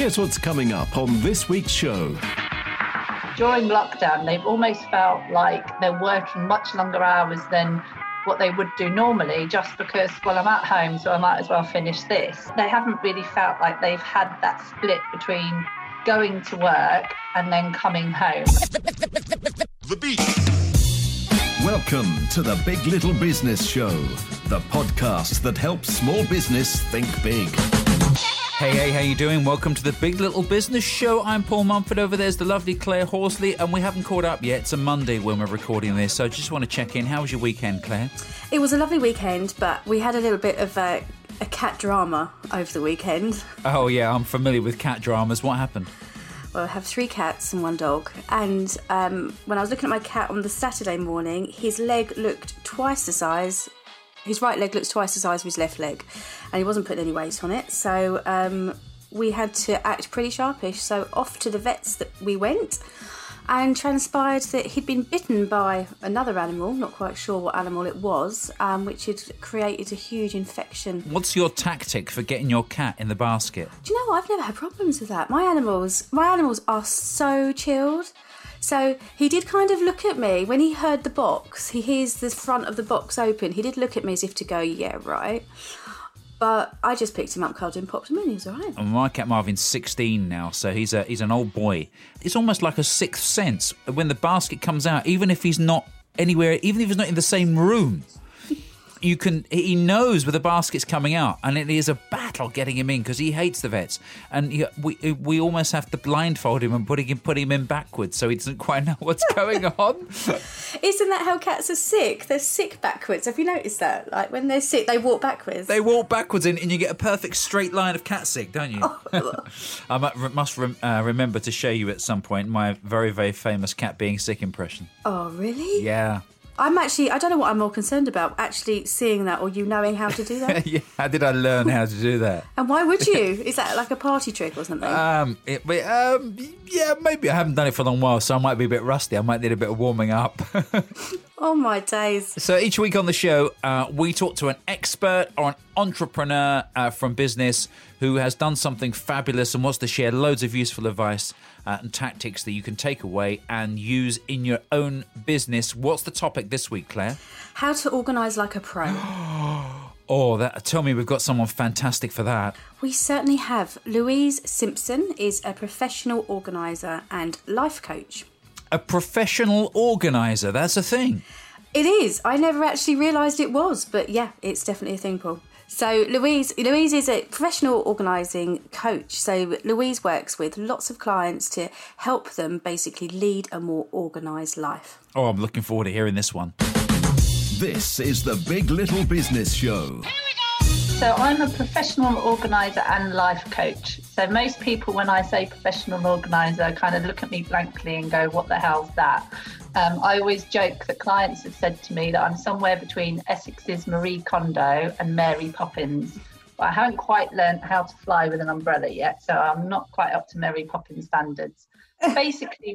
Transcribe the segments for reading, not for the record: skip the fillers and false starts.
Here's what's coming up on this week's show. During lockdown, they've almost felt like they're working much longer hours than what they would do normally, just because, well, I'm at home, so I might as well finish this. They haven't really felt like they've had that split between going to work and then coming home. The Beat. Welcome to the Big Little Business Show, the podcast that helps small business think big. Hey, how you doing? Welcome to the Big Little Business Show. I'm Paul Mumford. Over there's the lovely Claire Horsley, and we haven't caught up yet. It's a Monday when we're recording this, so I just want to check in. How was your weekend, Claire? It was a lovely weekend, but we had a little bit of a cat drama over the weekend. Oh, yeah, I'm familiar with cat dramas. What happened? Well, I have 3 cats and 1 dog, and when I was looking at my cat on the Saturday morning, his leg looked twice the size. His right leg looks twice the size of his left leg, and he wasn't putting any weight on it, so we had to act pretty sharpish. So off to the vets that we went, and transpired that he'd been bitten by another animal, not quite sure what animal it was, which had created a huge infection. What's your tactic for getting your cat in the basket? Do you know what? I've never had problems with that. My animals are so chilled. So he did kind of look at me when he heard the box. He hears the front of the box open. He did look at me as if to go, yeah, right. But I just picked him up, cuddled him, popped him in. He was all right. And my cat Marvin's 16 now, so he's an old boy. It's almost like a sixth sense when the basket comes out, even if he's not anywhere, even if he's not in the same room. He knows where the basket's coming out, and it is a battle getting him in because he hates the vets, and we almost have to blindfold him and put him in backwards so he doesn't quite know what's going on. Isn't that how cats are sick? They're sick backwards. Have you noticed that? Like when they're sick, they walk backwards. They walk backwards, and you get a perfect straight line of cat sick, don't you? Oh. I must remember to show you at some point my very, very famous cat being sick impression. Oh, really? Yeah. I don't know what I'm more concerned about, actually seeing that or you knowing how to do that. Yeah, how did I learn how to do that? And why would you? Is that like a party trick or something? Yeah, maybe I haven't done it for a long while, so I might be a bit rusty. I might need a bit of warming up. Oh, my days. So each week on the show, we talk to an expert or an entrepreneur from business who has done something fabulous and wants to share loads of useful advice and tactics that you can take away and use in your own business. What's the topic this week, Claire? How to organise like a pro. Tell me we've got someone fantastic for that. We certainly have. Louise Simpson is a professional organiser and life coach. A professional organiser, that's a thing. It is. I never actually realised it was, but yeah, it's definitely a thing, Paul. So Louise is a professional organising coach. So Louise works with lots of clients to help them basically lead a more organised life. Oh, I'm looking forward to hearing this one. This is the Big Little Business Show. So I'm a professional organiser and life coach. So most people, when I say professional organiser, kind of look at me blankly and go, what the hell's that? I always joke that clients have said to me that I'm somewhere between Essex's Marie Kondo and Mary Poppins. But I haven't quite learned how to fly with an umbrella yet, so I'm not quite up to Mary Poppins standards. Basically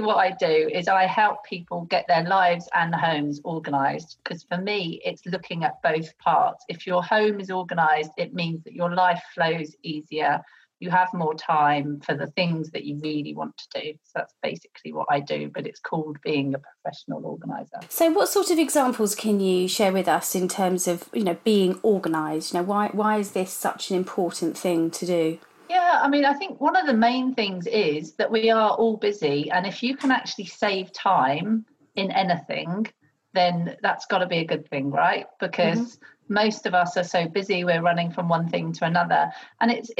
what I do is I help people get their lives and homes organised, because for me, it's looking at both parts. If your home is organised, it means that your life flows easier. You have more time for the things that you really want to do. So that's basically what I do, but it's called being a professional organiser. So what sort of examples can you share with us in terms of, being organised? Why is this such an important thing to do? Yeah, I think one of the main things is that we are all busy, and if you can actually save time in anything, then that's got to be a good thing, right? Because most of us are so busy, we're running from one thing to another, and it's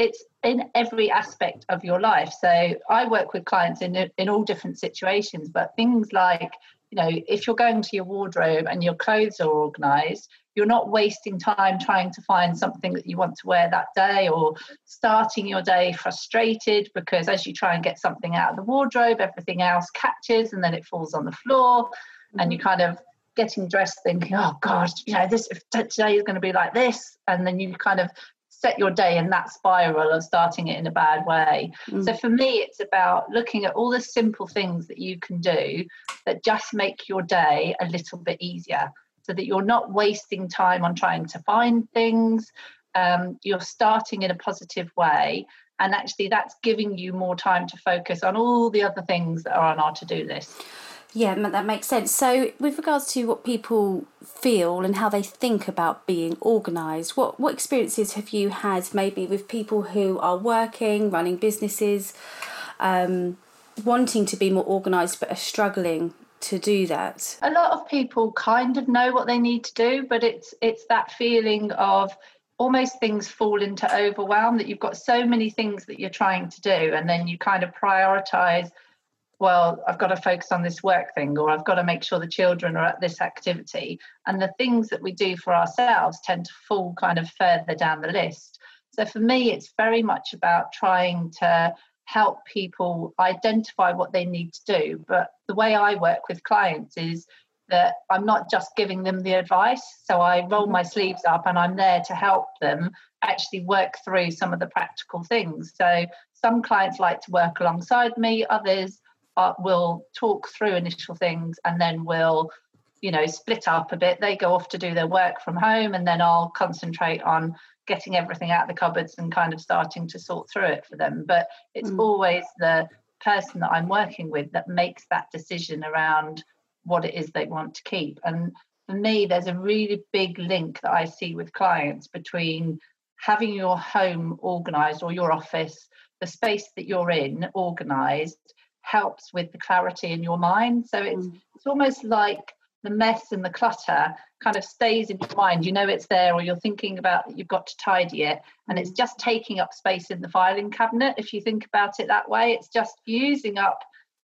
in every aspect of your life. So I work with clients in all different situations, but things like, if you're going to your wardrobe and your clothes are organised, you're not wasting time trying to find something that you want to wear that day, or starting your day frustrated because as you try and get something out of the wardrobe, everything else catches and then it falls on the floor, and you're kind of getting dressed thinking, oh God, today is going to be like this, and then you kind of set your day in that spiral of starting it in a bad way. So for me, it's about looking at all the simple things that you can do that just make your day a little bit easier, so that you're not wasting time on trying to find things, you're starting in a positive way, and actually that's giving you more time to focus on all the other things that are on our to-do list. Yeah, that makes sense. So with regards to what people feel and how they think about being organised, what experiences have you had maybe with people who are working, running businesses, wanting to be more organised but are struggling to do that? A lot of people kind of know what they need to do, but it's that feeling of almost things fall into overwhelm, that you've got so many things that you're trying to do, and then you kind of prioritise, well, I've got to focus on this work thing, or I've got to make sure the children are at this activity. And the things that we do for ourselves tend to fall kind of further down the list. So for me, it's very much about trying to help people identify what they need to do. But the way I work with clients is that I'm not just giving them the advice. So I roll my sleeves up and I'm there to help them actually work through some of the practical things. So some clients like to work alongside me, others will talk through initial things and then we'll, you know, split up a bit. They go off to do their work from home and then I'll concentrate on getting everything out of the cupboards and kind of starting to sort through it for them. But it's always the person that I'm working with that makes that decision around what it is they want to keep. And for me, there's a really big link that I see with clients between having your home organised or your office, the space that you're in organised, helps with the clarity in your mind. So it's almost like the mess and the clutter kind of stays in your mind. You know it's there, or you're thinking about that you've got to tidy it, and it's just taking up space in the filing cabinet. If you think about it that way, it's just using up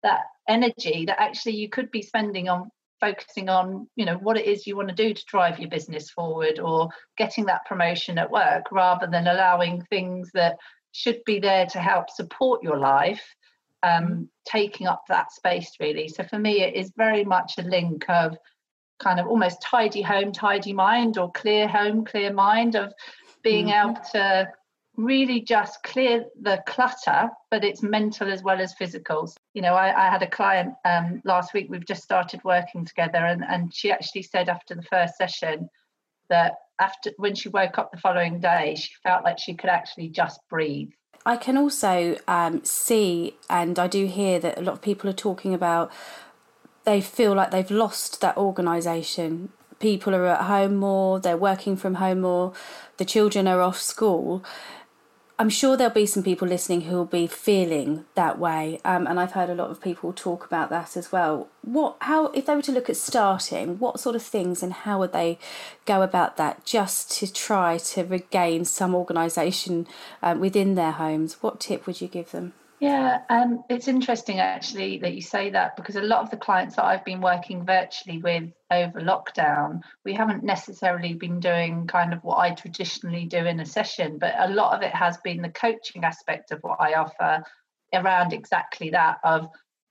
that energy that actually you could be spending on focusing on, you know, what it is you want to do to drive your business forward or getting that promotion at work, rather than allowing things that should be there to help support your life taking up that space, really. So for me, it is very much a link of kind of almost tidy home, tidy mind, or clear home, clear mind, of being able to really just clear the clutter, but it's mental as well as physical. So, you know, I had a client last week, we've just started working together, and she actually said after the first session that when she woke up the following day, she felt like she could actually just breathe. I can also see, and I do hear that a lot of people are talking about, they feel like they've lost that organisation. People are at home more, they're working from home more, the children are off school. I'm sure there'll be some people listening who will be feeling that way, and I've heard a lot of people talk about that as well. How, if they were to look at starting, what sort of things and how would they go about that just to try to regain some organisation within their homes? What tip would you give them? Yeah, it's interesting actually that you say that, because a lot of the clients that I've been working virtually with over lockdown, we haven't necessarily been doing kind of what I traditionally do in a session, but a lot of it has been the coaching aspect of what I offer around exactly that of,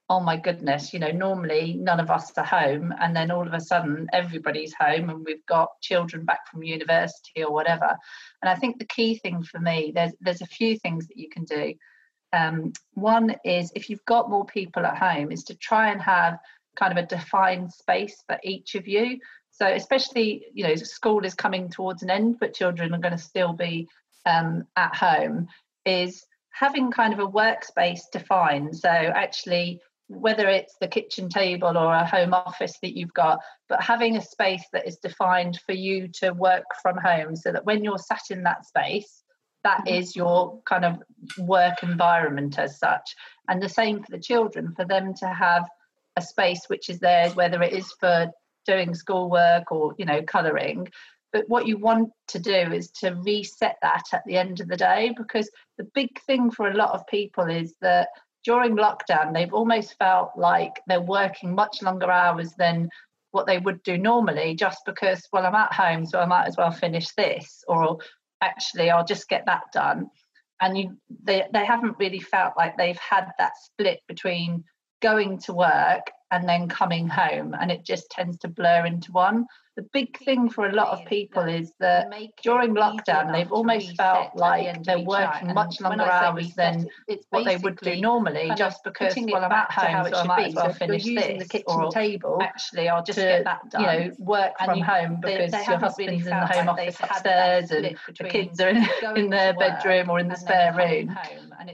oh my goodness, you know, normally none of us are home, and then all of a sudden everybody's home and we've got children back from university or whatever. And I think the key thing for me, there's a few things that you can do. One is, if you've got more people at home, is to try and have kind of a defined space for each of you. So especially, you know, school is coming towards an end, but children are going to still be at home, is having kind of a workspace defined. So actually, whether it's the kitchen table or a home office that you've got, but having a space that is defined for you to work from home, so that when you're sat in that space, that is your kind of work environment as such. And the same for the children, for them to have a space which is theirs, whether it is for doing schoolwork or, you know, colouring. But what you want to do is to reset that at the end of the day, because the big thing for a lot of people is that during lockdown, they've almost felt like they're working much longer hours than what they would do normally, just because, well, I'm at home, so I might as well finish this, or actually I'll just get that done. And they haven't really felt like they've had that split between going to work and then coming home, and it just tends to blur into one. The big thing for a lot of people is that during lockdown, they've almost felt like they're working much longer hours than what they would do normally, just because, well, I'm at home, so I might as well finish this, or actually I'll just get that done. You know, work from home because your husband's in the home office upstairs and the kids are in their bedroom or in the spare room.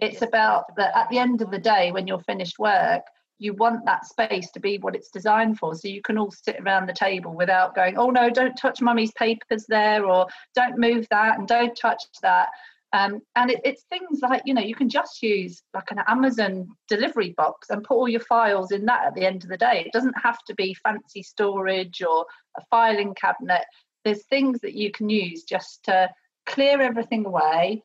It's about that at the end of the day, when you're finished work, you want that space to be what it's designed for, so you can all sit around the table without going, oh no, don't touch mummy's papers there, or don't move that and don't touch that. And it's things like, you know, you can just use like an Amazon delivery box and put all your files in that at the end of the day. It doesn't have to be fancy storage or a filing cabinet. There's things that you can use just to clear everything away,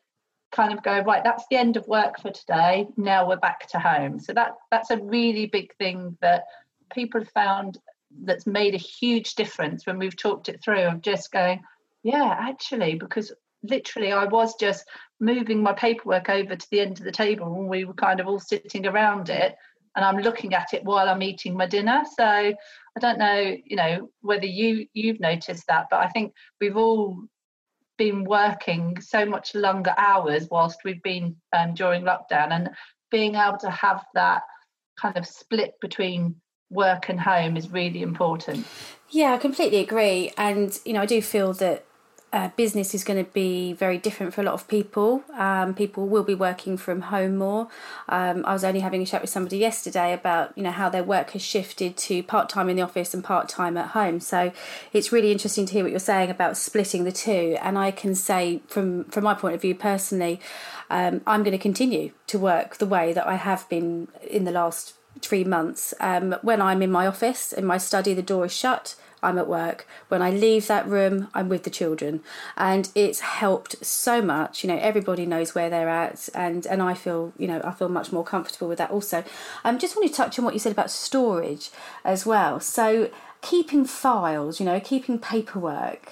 kind of go, right, that's the end of work for today, now we're back to home. So that's a really big thing that people have found that's made a huge difference when we've talked it through, of just going, yeah, actually, because literally I was just moving my paperwork over to the end of the table and we were kind of all sitting around it, and I'm looking at it while I'm eating my dinner. So I don't know, you know, whether you've noticed that, but I think we've all been working so much longer hours whilst we've been during lockdown, and being able to have that kind of split between work and home is really important. Yeah, I completely agree. And, you know, I do feel that business is going to be very different for a lot of people. People will be working from home more. I was only having a chat with somebody yesterday about, you know, how their work has shifted to part-time in the office and part-time at home. So it's really interesting to hear what you're saying about splitting the two. And I can say from my point of view personally, I'm going to continue to work the way that I have been in the last 3 months. When I'm in my office, in my study, the door is shut. I'm at work. When I leave that room, I'm with the children, and it's helped so much. You know, everybody knows where they're at, and I feel, you know, I feel much more comfortable with that. Also, just want to touch on what you said about storage as well. So keeping files, you know, keeping paperwork.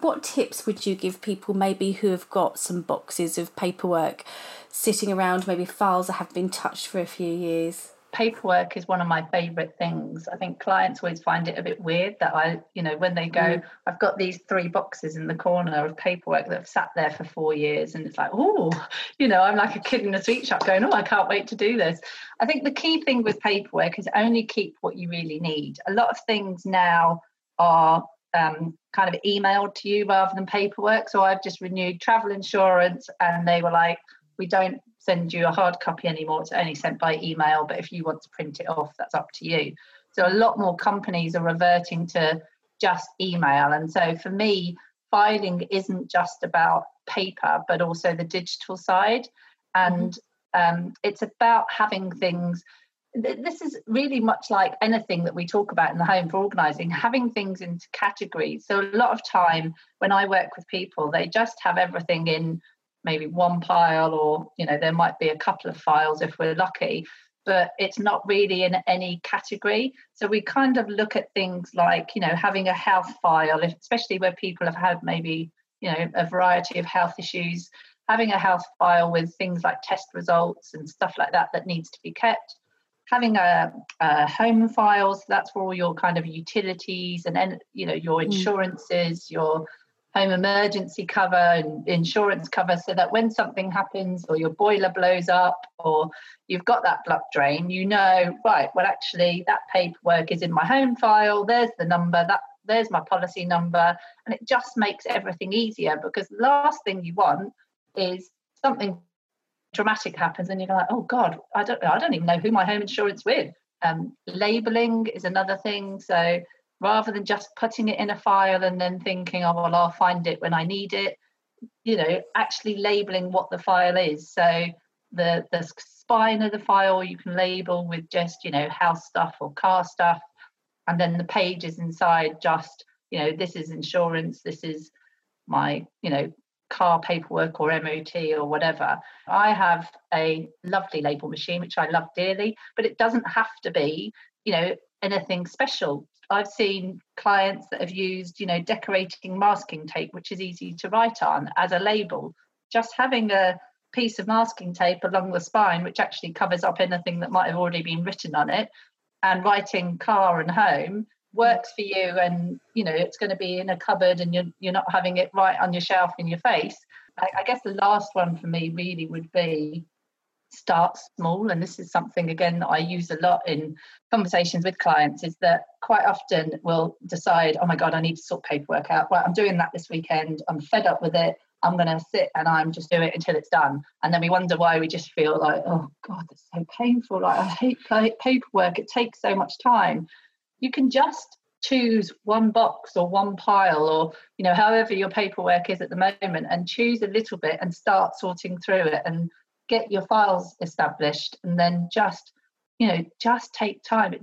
What tips would you give people, maybe who have got some boxes of paperwork sitting around, maybe files that have been touched for a few years? Paperwork is one of my favourite things. I think clients always find it a bit weird that I, you know, when they go, I've got these 3 boxes in the corner of paperwork that have sat there for 4 years, and it's like, oh, you know, I'm like a kid in a sweet shop going, oh, I can't wait to do this. I think the key thing with paperwork is only keep what you really need. A lot of things now are kind of emailed to you rather than paperwork. So I've just renewed travel insurance, and they were like, we don't send you a hard copy anymore, it's only sent by email, but if you want to print it off, that's up to you. So a lot more companies are reverting to just email, and so for me, filing isn't just about paper but also the digital side, and it's about having things. This is really much like anything that we talk about in the home for organising, having things into categories. So a lot of time when I work with people, they just have everything in maybe one pile, or, you know, there might be a couple of files if we're lucky, but it's not really in any category. So we kind of look at things like, you know, having a health file, especially where people have had maybe, you know, a variety of health issues, having a health file with things like test results and stuff like that that needs to be kept, having a home file, so that's for all your kind of utilities and then, you know, your insurances, your home emergency cover and insurance cover, so that when something happens or your boiler blows up or you've got that block drain, you know, right, well, actually that paperwork is in my home file, there's the number, that there's my policy number, and it just makes everything easier, because the last thing you want is something dramatic happens and you're like, oh God, I don't even know who my home insurance with. Labelling is another thing. So rather than just putting it in a file and then thinking, oh, well, I'll find it when I need it, you know, actually labelling what the file is. So the spine of the file you can label with just, you know, house stuff or car stuff, and then the pages inside just, you know, this is insurance, this is my, you know, car paperwork or MOT or whatever. I have a lovely label machine, which I love dearly, but it doesn't have to be, you know, anything special. I've seen clients that have used, you know, decorating masking tape, which is easy to write on, as a label. Just having a piece of masking tape along the spine, which actually covers up anything that might have already been written on it, and writing car and home works for you, and you know it's going to be in a cupboard and you're not having it right on your shelf in your face. I guess the last one for me really would be start small, and this is something again that I use a lot in conversations with clients, is that quite often we'll decide, oh my god, I need to sort paperwork out, well I'm doing that this weekend, I'm fed up with it, I'm going to sit and I'm just do it until it's done. And then we wonder why we just feel like, oh god, that's so painful, like I hate paperwork, it takes so much time. You can just choose one box or one pile, or you know however your paperwork is at the moment, and choose a little bit and start sorting through it and get your files established, and then just you know just take time.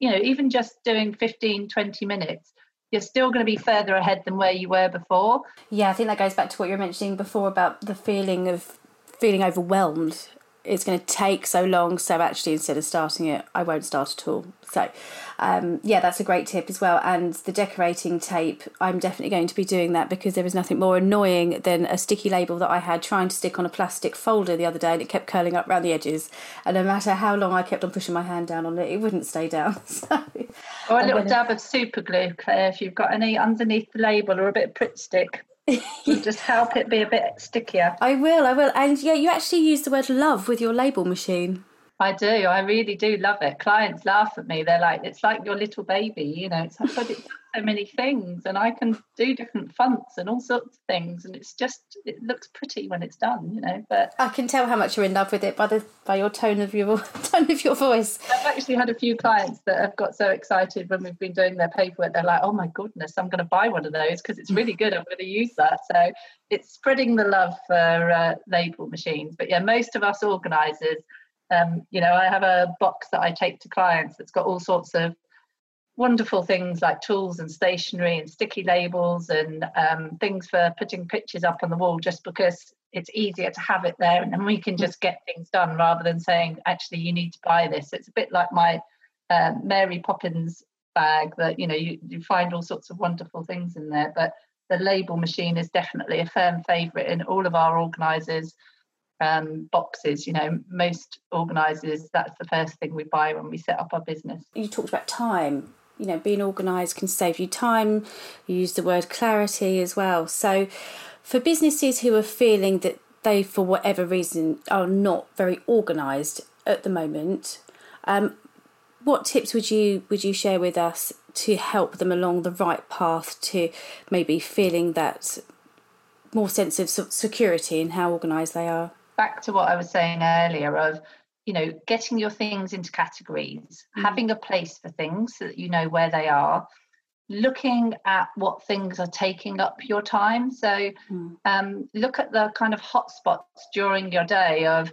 You know, even just doing 15-20 minutes, you're still going to be further ahead than where you were before. Yeah, I think that goes back to what you were mentioning before about the feeling of feeling overwhelmed. It's going to take so long, so actually instead of starting it, I won't start at all. So yeah, that's a great tip as well. And the decorating tape, I'm definitely going to be doing that, because there is nothing more annoying than a sticky label that I had trying to stick on a plastic folder the other day, and it kept curling up around the edges, and no matter how long I kept on pushing my hand down on it, it wouldn't stay down. So, or a little dab of super glue, Claire, if you've got any underneath the label, or a bit of Pritt Stick. You just help it be a bit stickier. I will. And yeah, you actually use the word love with your label machine. I do. I really do love it. Clients laugh at me. They're like, it's like your little baby, you know. It's like, but it does so many things, and I can do different fonts and all sorts of things, and it's just, it looks pretty when it's done, you know. But I can tell how much you're in love with it by your tone of your voice. I've actually had a few clients that have got so excited when we've been doing their paperwork. They're like, oh my goodness, I'm going to buy one of those because it's really good. I'm going to use that. So it's spreading the love for label machines. But yeah, most of us organisers. You know, I have a box that I take to clients that's got all sorts of wonderful things like tools and stationery and sticky labels and things for putting pictures up on the wall, just because it's easier to have it there, and then we can just get things done rather than saying, actually, you need to buy this. It's a bit like my Mary Poppins bag that, you know, you find all sorts of wonderful things in there. But the label machine is definitely a firm favourite in all of our organisers. Boxes, you know, most organisers, that's the first thing we buy when we set up our business. You talked about time, you know, being organised can save you time. You used the word clarity as well. So for businesses who are feeling that they, for whatever reason, are not very organised at the moment, what tips would you share with us to help them along the right path to maybe feeling that more sense of security in how organised they are? Back to what I was saying earlier of, you know, getting your things into categories, having a place for things so that you know where they are, looking at what things are taking up your time. So look at the kind of hotspots during your day of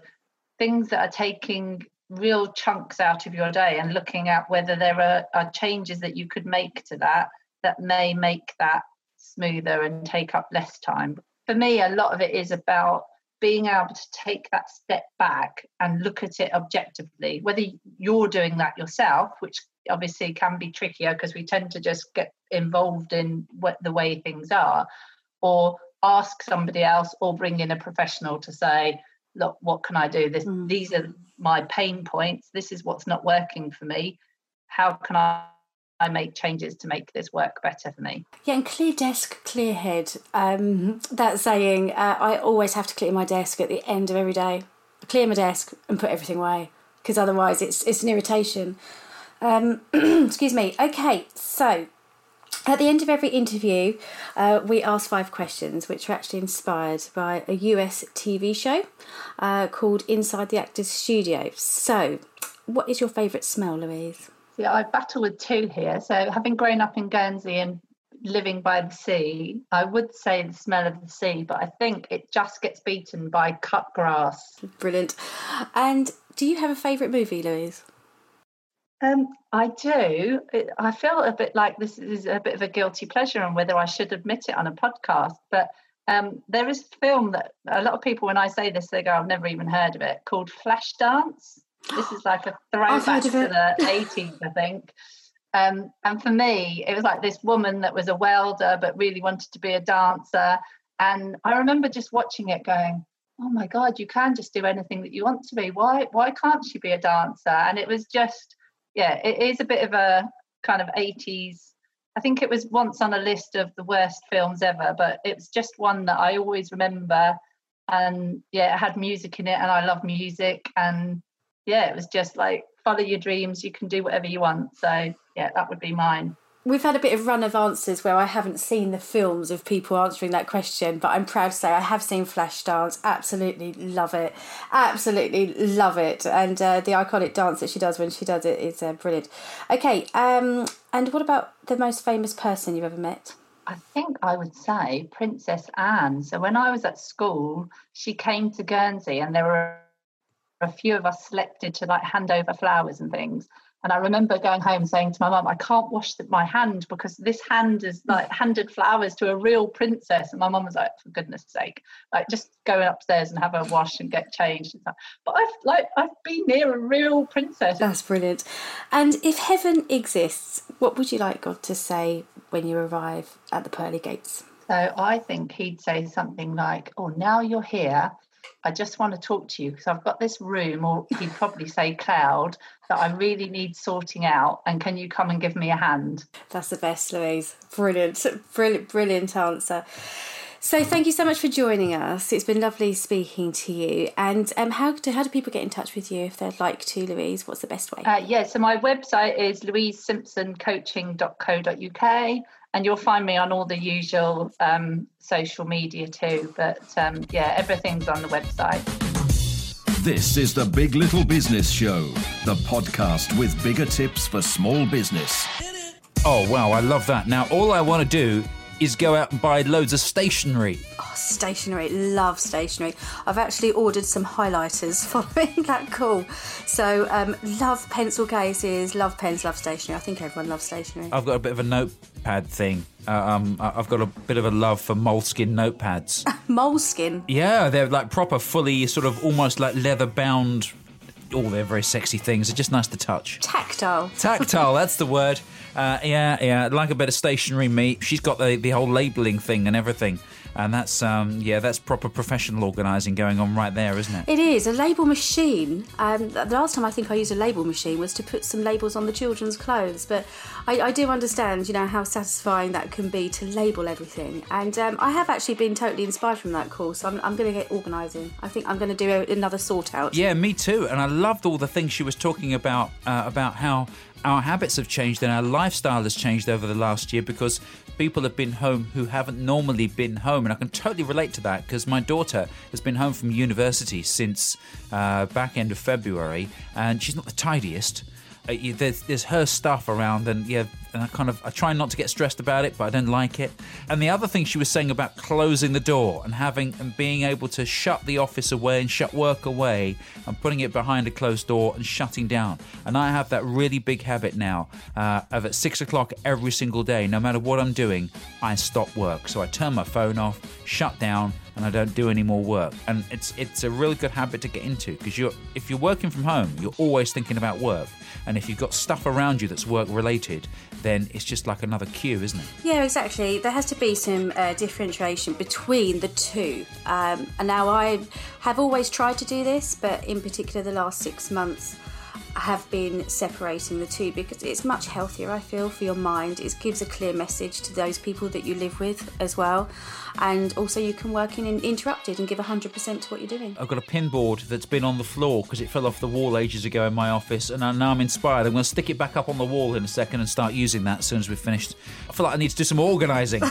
things that are taking real chunks out of your day, and looking at whether there are changes that you could make to that may make that smoother and take up less time. For me, a lot of it is about being able to take that step back and look at it objectively, whether you're doing that yourself, which obviously can be trickier because we tend to just get involved in what the way things are, or ask somebody else, or bring in a professional to say, look, what can I do? These are my pain points. This is what's not working for me. How can I make changes to make this work better for me? Yeah, and clear desk, clear head. That saying, I always have to clear my desk at the end of every day. I clear my desk and put everything away, because otherwise it's an irritation. Excuse me. Okay, so at the end of every interview, we ask 5 questions, which are actually inspired by a US TV show called Inside the Actors Studio. So what is your favourite smell, Louise? Yeah, I battle with 2 here. So having grown up in Guernsey and living by the sea, I would say the smell of the sea, but I think it just gets beaten by cut grass. Brilliant. And do you have a favourite movie, Louise? I do. I feel a bit like this is a bit of a guilty pleasure, and whether I should admit it on a podcast, but there is a film that a lot of people, when I say this, they go, I've never even heard of it, called Flashdance. This is like a throwback to the 80s, I think. And for me, it was like this woman that was a welder but really wanted to be a dancer. And I remember just watching it going, oh, my God, you can just do anything that you want to be. Why can't she be a dancer? And it was just yeah, it is a bit of a kind of 80s. I think it was once on a list of the worst films ever, but it was just one that I always remember. And yeah, it had music in it, and I love music. And yeah, it was just like, follow your dreams, you can do whatever you want. So yeah, that would be mine. We've had a bit of run of answers where I haven't seen the films of people answering that question, but I'm proud to say I have seen Flashdance. Absolutely love it. Absolutely love it. And the iconic dance that she does when she does it is brilliant. Okay, and what about the most famous person you've ever met? I think I would say Princess Anne. So when I was at school, she came to Guernsey and there were a few of us selected to like hand over flowers and things. And I remember going home saying to my mum, I can't wash my hand because this hand is like handed flowers to a real princess. And my mum was like, for goodness sake, like just go upstairs and have a wash and get changed. And stuff. But I've been near a real princess. That's brilliant. And if heaven exists, what would you like God to say when you arrive at the pearly gates? So I think he'd say something like, oh, now you're here. I just want to talk to you because I've got this room, or he'd probably say cloud, that I really need sorting out, and can you come and give me a hand? That's the best, Louise. Brilliant, brilliant, brilliant answer. So thank you so much for joining us. It's been lovely speaking to you. And how do people get in touch with you if they'd like to, Louise? What's the best way? So my website is louisesimpsoncoaching.co.uk. And you'll find me on all the usual social media too. But everything's on the website. This is the Big Little Business Show, the podcast with bigger tips for small business. Oh, wow, I love that. Now, all I want to do is go out and buy loads of stationery. Oh, stationery. Love stationery. I've actually ordered some highlighters following that call. So love pencil cases, love pens, love stationery. I think everyone loves stationery. I've got a bit of a notepad thing. I've got a bit of a love for moleskin notepads. Moleskin? Yeah, they're like proper, fully sort of almost like leather-bound. Oh, they're very sexy things. They're just nice to touch. Tactile. Tactile, that's the word. Like a bit of stationery, me. She's got the whole labelling thing and everything. And that's proper professional organising going on right there, isn't it? It is, a label machine. The last time I think I used a label machine was to put some labels on the children's clothes. But I do understand, you know, how satisfying that can be to label everything. And I have actually been totally inspired from that course. So I'm going to get organising. I think I'm going to do another sort out. Yeah, me too. And I loved all the things she was talking about how our habits have changed and our lifestyle has changed over the last year because people have been home who haven't normally been home. And I can totally relate to that because my daughter has been home from university since back end of February, and she's not the tidiest. There's her stuff around, and yeah, and I try not to get stressed about it, but I don't like it. And the other thing she was saying about closing the door and being able to shut the office away and shut work away and putting it behind a closed door and shutting down. And I have that really big habit now of at 6:00 every single day, no matter what I'm doing, I stop work. So I turn my phone off, shut down, and I don't do any more work. And it's a really good habit to get into because if you're working from home, you're always thinking about work. And if you've got stuff around you that's work-related, then it's just like another cue, isn't it? Yeah, exactly. There has to be some differentiation between the two. And now I have always tried to do this, but in particular the last 6 months I have been separating the two because it's much healthier, I feel, for your mind. It gives a clear message to those people that you live with as well. And also you can work in uninterrupted and give 100% to what you're doing. I've got a pin board that's been on the floor because it fell off the wall ages ago in my office, and now I'm inspired. I'm going to stick it back up on the wall in a second and start using that as soon as we've finished. I feel like I need to do some organising.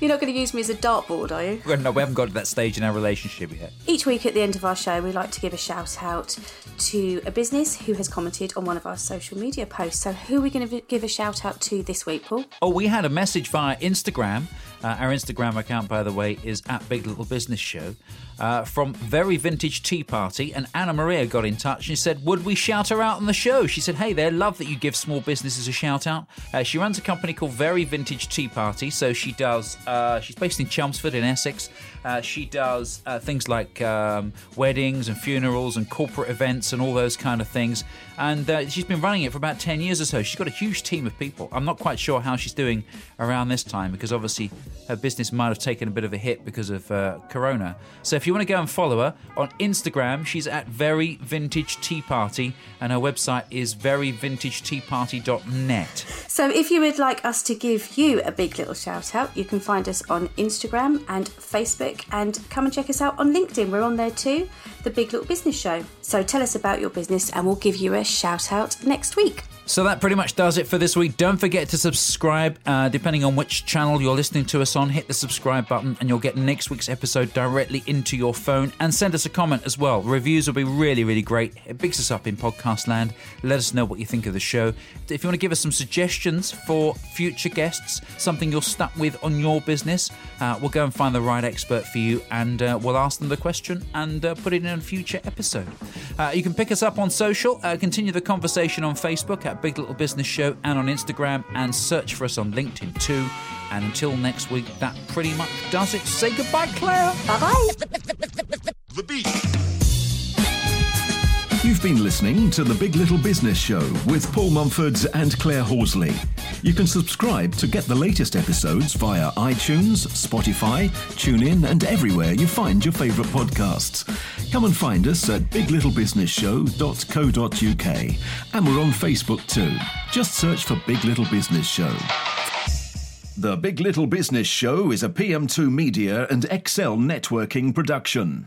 You're not going to use me as a dartboard, are you? Well, no, we haven't got to that stage in our relationship yet. Each week at the end of our show, we like to give a shout-out to a business who has commented on one of our social media posts. So who are we going to give a shout-out to this week, Paul? Oh, we had a message via Instagram. Our Instagram account, by the way, is @BigLittleBusinessShow. From Very Vintage Tea Party, and Anna Maria got in touch and said, would we shout her out on the show? She said, hey there, love that you give small businesses a shout out. She runs a company called Very Vintage Tea Party, so she does, she's based in Chelmsford in Essex. She does things like weddings and funerals and corporate events and all those kind of things. And she's been running it for about 10 years or so. She's got a huge team of people. I'm not quite sure how she's doing around this time because obviously her business might have taken a bit of a hit because of Corona. So if if you want to go and follow her on Instagram, she's at Very Vintage Tea Party, and her website is veryvintageteaparty.net. So if you would like us to give you a big little shout out, you can find us on Instagram and Facebook, and come and check us out on LinkedIn. We're on there too, The Big Little Business Show. So tell us about your business and we'll give you a shout out next week. So that pretty much does it for this week. Don't forget to subscribe. Depending on which channel you're listening to us on, hit the subscribe button and you'll get next week's episode directly into your phone. And send us a comment as well. Reviews will be really, really great. It bigs us up in podcast land. Let us know what you think of the show. If you want to give us some suggestions for future guests, something you're stuck with on your business, we'll go and find the right expert for you, and we'll ask them the question and put it in a future episode. You can pick us up on social. Continue the conversation on Facebook at Big Little Business Show, and on Instagram, and search for us on LinkedIn too. And until next week, that pretty much does it. Say goodbye, Claire. Bye-bye. The beat. You've been listening to The Big Little Business Show with Paul Mumford and Claire Horsley. You can subscribe to get the latest episodes via iTunes, Spotify, TuneIn, and everywhere you find your favourite podcasts. Come and find us at biglittlebusinessshow.co.uk, and we're on Facebook too. Just search for Big Little Business Show. The Big Little Business Show is a PM2 Media and Excel Networking production.